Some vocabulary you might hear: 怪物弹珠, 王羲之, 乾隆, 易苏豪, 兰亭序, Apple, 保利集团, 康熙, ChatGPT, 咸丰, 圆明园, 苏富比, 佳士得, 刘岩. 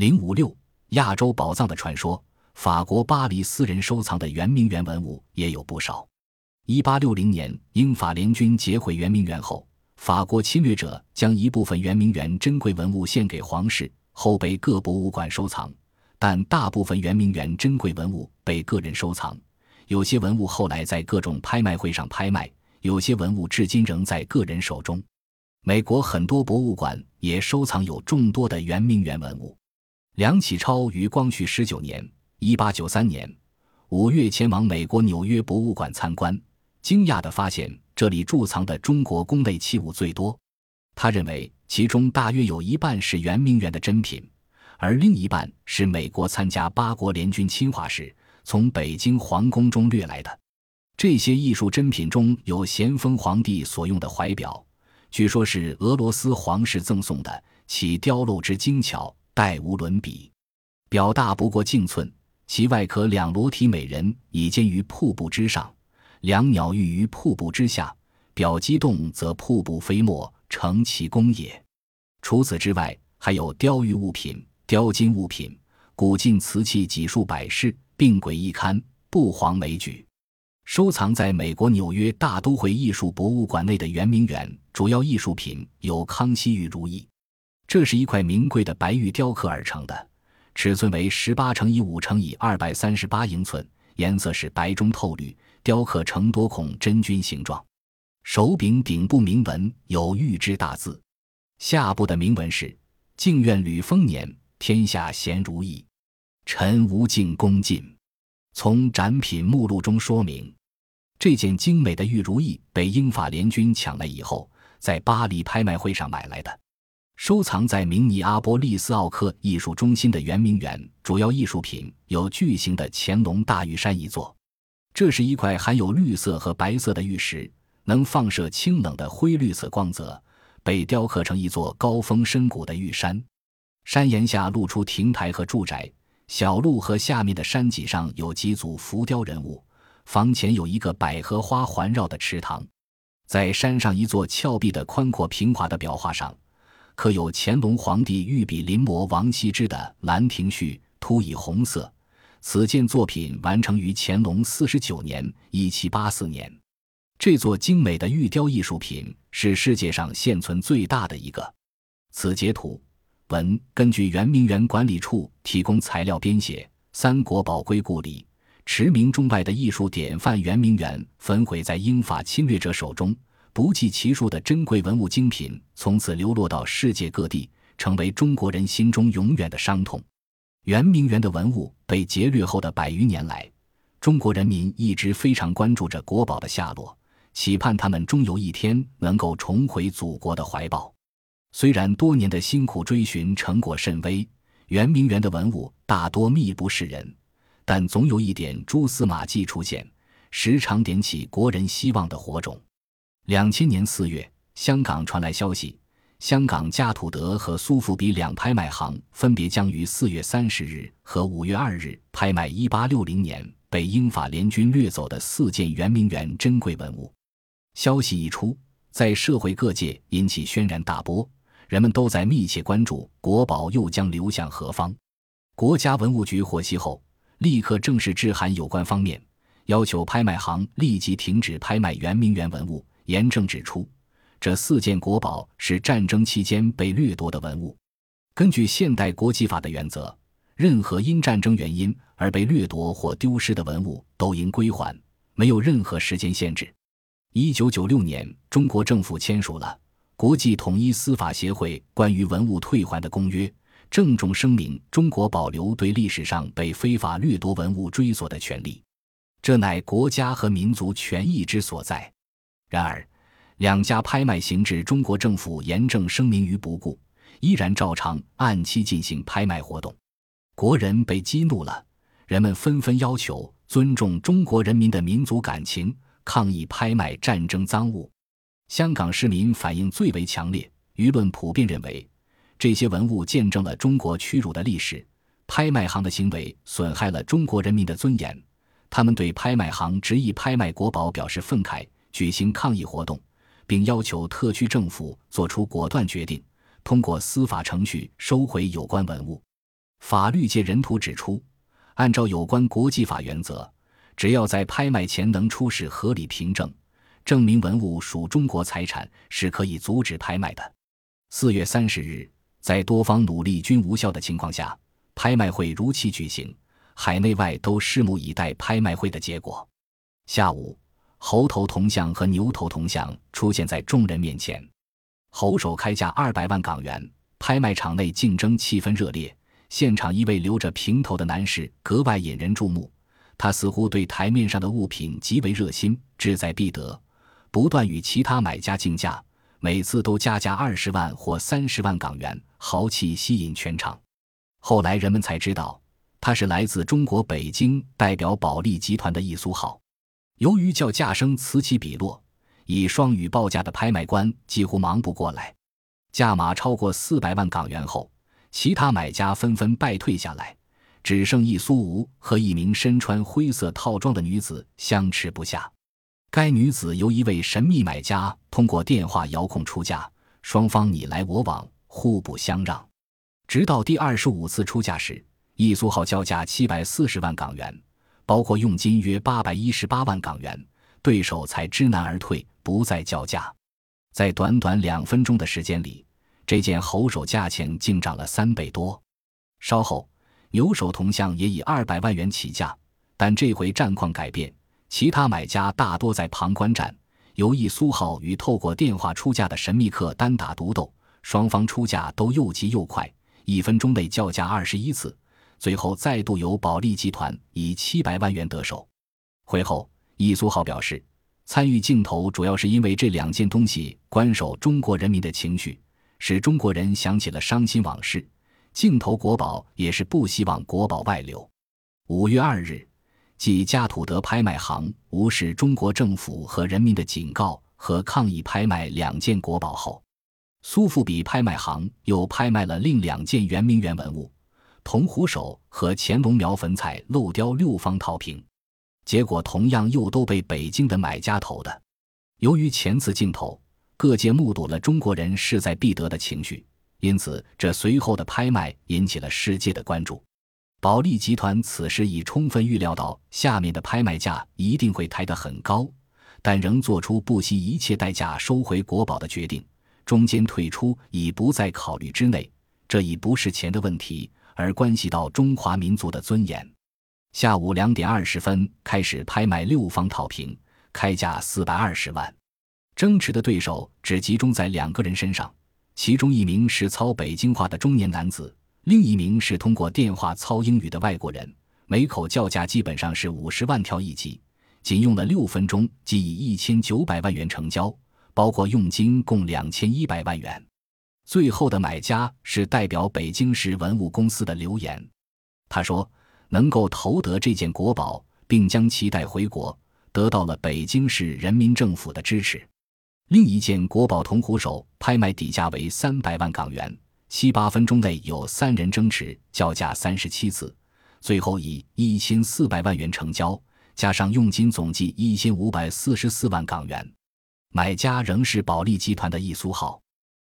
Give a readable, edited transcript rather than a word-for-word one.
056亚洲宝藏的传说，法国巴黎私人收藏的圆明园文物也有不少。1860年英法联军劫毁圆明园后，法国侵略者将一部分圆明园珍贵文物献给皇室，后被各博物馆收藏，但大部分圆明园珍贵文物被个人收藏，有些文物后来在各种拍卖会上拍卖，有些文物至今仍在个人手中。美国很多博物馆也收藏有众多的圆明园文物。梁启超于光绪19年1893年5月前往美国纽约博物馆参观，惊讶地发现这里贮藏的中国宫内器物最多。他认为其中大约有一半是圆明园的珍品，而另一半是美国参加八国联军侵华时从北京皇宫中掠来的。这些艺术珍品中有咸丰皇帝所用的怀表，据说是俄罗斯皇室赠送的，其雕镂之精巧，殆无伦比。表大不过径寸，其外壳两裸体美人倚肩于瀑布之上，两鸟寓于瀑布之下，表激动则瀑布飞沫，成其功也。除此之外，还有雕玉物品、雕金物品、古晋瓷器几数百式，并轨一刊，不遑枚举。收藏在美国纽约大都会艺术博物馆内的圆明园主要艺术品有康熙玉如意，这是一块名贵的白玉雕刻而成的，尺寸为18x5x238英寸，颜色是白中透绿，雕刻成多孔真菌形状。手柄顶部铭文有玉之大字，下部的铭文是敬愿吕丰年，天下贤如意，臣无尽恭敬。从展品目录中说明，这件精美的玉如意被英法联军抢来以后，在巴黎拍卖会上买来的。收藏在明尼阿波利斯奥克艺术中心的圆明园主要艺术品有巨型的乾隆大玉山一座，这是一块含有绿色和白色的玉石，能放射清冷的灰绿色光泽，被雕刻成一座高峰深谷的玉山，山岩下露出亭台和住宅，小路和下面的山脊上有几组浮雕人物，房前有一个百合花环绕的池塘，在山上一座峭壁的宽阔平滑的裱画上，刻有乾隆皇帝御笔临摹王羲之的《兰亭序》，涂以红色。此件作品完成于乾隆49年1784年。这座精美的玉雕艺术品是世界上现存最大的一个。此截图文根据圆明园管理处提供材料编写，三国宝归故里，驰名中外的艺术典范圆明园焚毁在英法侵略者手中，不计其数的珍贵文物精品从此流落到世界各地，成为中国人心中永远的伤痛。圆明园的文物被劫掠后的百余年来，中国人民一直非常关注着国宝的下落，期盼他们终有一天能够重回祖国的怀抱。虽然多年的辛苦追寻成果甚微，圆明园的文物大多秘不示人，但总有一点蛛丝马迹出现，时常点起国人希望的火种。2000年4月，香港传来消息，香港佳土德和苏富比两拍卖行分别将于4月30日和5月2日拍卖1860年被英法联军掠走的4件圆明园珍贵文物。消息一出，在社会各界引起轩然大波，人们都在密切关注国宝又将流向何方。国家文物局获悉后，立刻正式致函有关方面，要求拍卖行立即停止拍卖圆明园文物，严正指出，这4件国宝是战争期间被掠夺的文物。根据现代国际法的原则，任何因战争原因而被掠夺或丢失的文物都应归还，没有任何时间限制。1996年，中国政府签署了国际统一司法协会关于文物退还的公约，郑重声明中国保留对历史上被非法掠夺文物追索的权利，这乃国家和民族权益之所在。然而，两家拍卖行致中国政府严正声明于不顾，依然照常按期进行拍卖活动。国人被激怒了，人们纷纷要求尊重中国人民的民族感情，抗议拍卖战争赃物。香港市民反应最为强烈，舆论普遍认为，这些文物见证了中国屈辱的历史，拍卖行的行为损害了中国人民的尊严。他们对拍卖行执意拍卖国宝表示愤慨，举行抗议活动，并要求特区政府做出果断决定，通过司法程序收回有关文物。法律界人图指出，按照有关国际法原则，只要在拍卖前能出示合理凭证，证明文物属中国财产，是可以阻止拍卖的。4月30日，在多方努力均无效的情况下，拍卖会如期举行，海内外都拭目以待拍卖会的结果。下午，猴头铜像和牛头铜像出现在众人面前，猴首开价200万港元，拍卖场内竞争气氛热烈。现场一位留着平头的男士格外引人注目，他似乎对台面上的物品极为热心，志在必得，不断与其他买家竞价，每次都加价20万或30万港元，豪气吸引全场。后来人们才知道，他是来自中国北京代表保利集团的易苏豪。由于叫价声此起彼落，以双语报价的拍卖官几乎忙不过来。价码超过400万港元后，其他买家纷纷败退下来，只剩易苏吴和一名身穿灰色套装的女子相持不下。该女子由一位神秘买家通过电话遥控出价，双方你来我往，互不相让。直到第25次出价时，易苏豪叫价740万港元，包括佣金约818万港元，对手才知难而退，不再叫价。在短短2分钟的时间里，这件猴首价钱竟涨了3倍多。稍后，牛首铜像也以200万元起价，但这回战况改变，其他买家大多在旁观战，由易苏豪与透过电话出价的神秘客单打独斗，双方出价都又急又快，1分钟内叫价21次，最后再度由保利集团以700万元得手。会后，易苏豪表示，参与竞投主要是因为这两件东西关手中国人民的情绪，使中国人想起了伤心往事，竞投国宝也是不希望国宝外流。5月2日，继佳土德拍卖行无视中国政府和人民的警告和抗议拍卖两件国宝后，苏富比拍卖行又拍卖了另2件圆明园文物，铜虎首和乾隆描粉彩镂雕6方套瓶，结果同样又都被北京的买家投的。由于前次竞投各界目睹了中国人势在必得的情绪，因此这随后的拍卖引起了世界的关注。保利集团此时已充分预料到下面的拍卖价一定会抬得很高，但仍做出不惜一切代价收回国宝的决定，中间退出已不在考虑之内，这已不是钱的问题，而关系到中华民族的尊严。下午2点20分开始拍卖6方套瓶，开价420万。争持的对手只集中在2个人身上，其中一名是操北京话的中年男子，另一名是通过电话操英语的外国人，每口叫价基本上是50万条一级，仅用了6分钟即以1900万元成交，包括佣金共2100万元。最后的买家是代表北京市文物公司的刘岩，他说能够投得这件国宝并将其带回国，得到了北京市人民政府的支持。另一件国宝铜虎首拍卖底价为300万港元，7-8分钟内有3人争持，叫价37次，最后以1400万元成交，加上佣金总计1544万港元。买家仍是保利集团的易苏豪。